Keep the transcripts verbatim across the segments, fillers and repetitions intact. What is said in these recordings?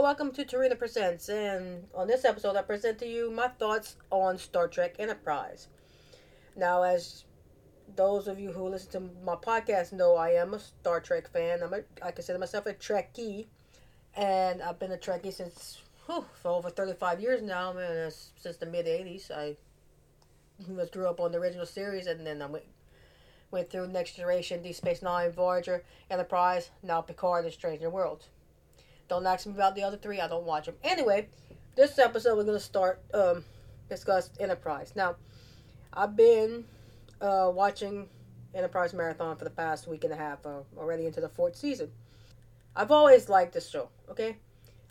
Hello, welcome to Tarina Presents, and on this episode I present to you my thoughts on Star Trek Enterprise. Now, as those of you who listen to my podcast know, I am a Star Trek fan. I'm a, I consider myself a Trekkie, and I've been a Trekkie since, whew, for over thirty-five years now, man, since the mid-eighties. I was, grew up on the original series, and then I went, went through Next Generation, Deep Space Nine, Voyager, Enterprise, now Picard and Strange New Worlds. Don't ask me about the other three. I don't watch them. Anyway, this episode we're going to start, um, discuss Enterprise. Now, I've been uh, watching Enterprise Marathon for the past week and a half, uh, already into the fourth season. I've always liked this show, okay?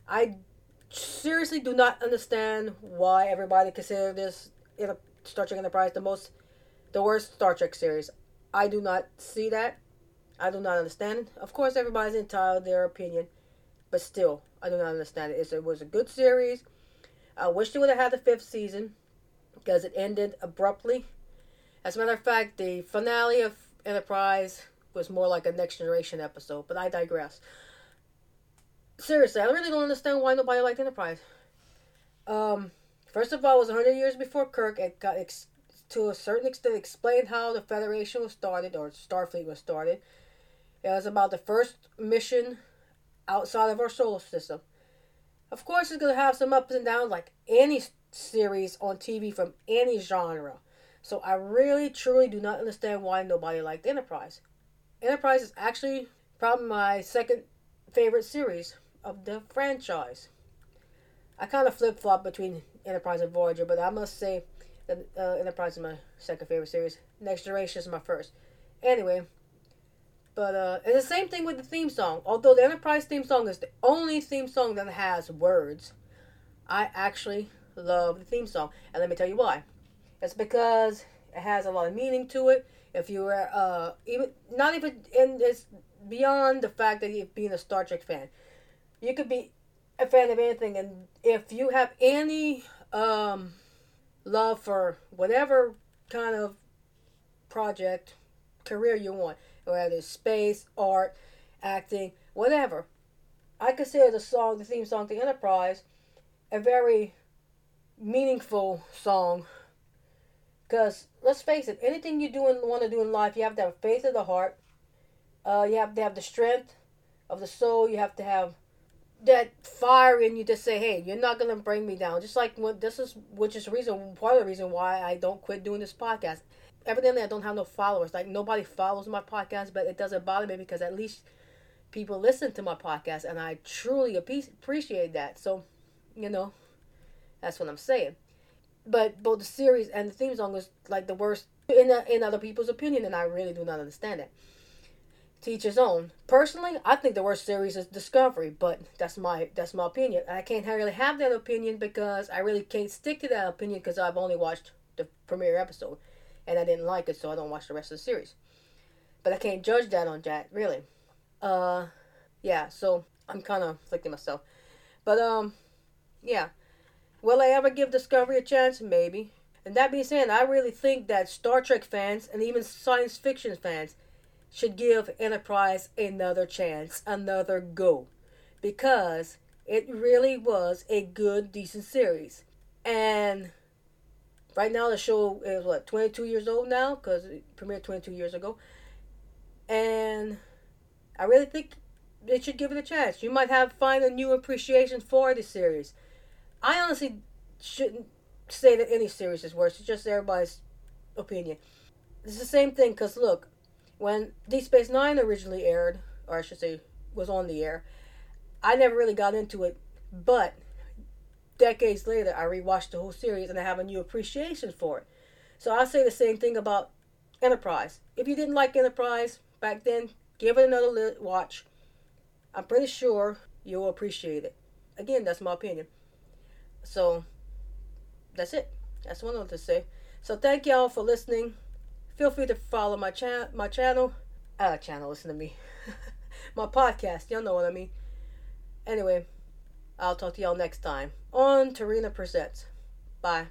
I seriously do not understand why everybody considers this Inter- Star Trek Enterprise the most, the worst Star Trek series. I do not see that. I do not understand it. Of course, everybody's entitled to their opinion. But still, I do not understand it. It's, it was a good series. I wish they would have had the fifth season, because it ended abruptly. As a matter of fact, the finale of Enterprise was more like a Next Generation episode. But I digress. Seriously, I really don't understand why nobody liked Enterprise. Um, first of all, it was one hundred years before Kirk. It got, ex- to a certain extent, explained how the Federation was started, or Starfleet was started. It was about the first mission outside of our solar system. Of course, it's going to have some ups and downs like any series on T V from any genre. So I really, truly do not understand why nobody liked Enterprise. Enterprise is actually probably my second favorite series of the franchise. I kind of flip-flop between Enterprise and Voyager, but I must say that uh, Enterprise is my second favorite series. Next Generation is my first. Anyway, But, uh, and the same thing with the theme song. Although the Enterprise theme song is the only theme song that has words, I actually love the theme song. And let me tell you why. It's because it has a lot of meaning to it. If you were, uh, even, not even, and it's beyond the fact that you've been a Star Trek fan. You could be a fan of anything, and if you have any, um, love for whatever kind of project, career you want, whether it's space, art, acting, whatever. I consider the song, the theme song to Enterprise, a very meaningful song. Because, let's face it, anything you do and want to do in life, you have to have faith of the heart. Uh, you have to have the strength of the soul. You have to have that fire in you to say, hey, you're not going to bring me down. Just like, what this is, which is the reason, part of the reason why I don't quit doing this podcast. Evidently, I don't have no followers. Like, nobody follows my podcast, but it doesn't bother me because at least people listen to my podcast, and I truly appreciate that. So, you know, that's what I'm saying. But both the series and the theme song was like the worst in a, in other people's opinion, and I really do not understand that. To each his own. Personally, I think the worst series is Discovery, but that's my that's my opinion. I can't really have that opinion because I really can't stick to that opinion because I've only watched the premiere episode. And I didn't like it, so I don't watch the rest of the series. But I can't judge that on that, really. Uh, yeah, so I'm kind of afflicting myself. But, um, yeah. Will I ever give Discovery a chance? Maybe. And that being said, I really think that Star Trek fans, and even science fiction fans, should give Enterprise another chance, another go. Because it really was a good, decent series. And right now, the show is, what, twenty-two years old now? Because it premiered twenty-two years ago. And I really think they should give it a chance. You might have find a new appreciation for the series. I honestly shouldn't say that any series is worse. It's just everybody's opinion. It's the same thing, because, look, when Deep Space Nine originally aired, or I should say was on the air, I never really got into it, but decades later, I rewatched the whole series and I have a new appreciation for it. So I'll say the same thing about Enterprise. If you didn't like Enterprise back then, give it another li- watch. I'm pretty sure you'll appreciate it. Again, that's my opinion. So, that's it. That's what I wanted to say. So thank y'all for listening. Feel free to follow my, cha- my channel. Uh, channel, listen to me. My podcast, y'all know what I mean. Anyway, I'll talk to y'all next time on Tarina Presents. Bye.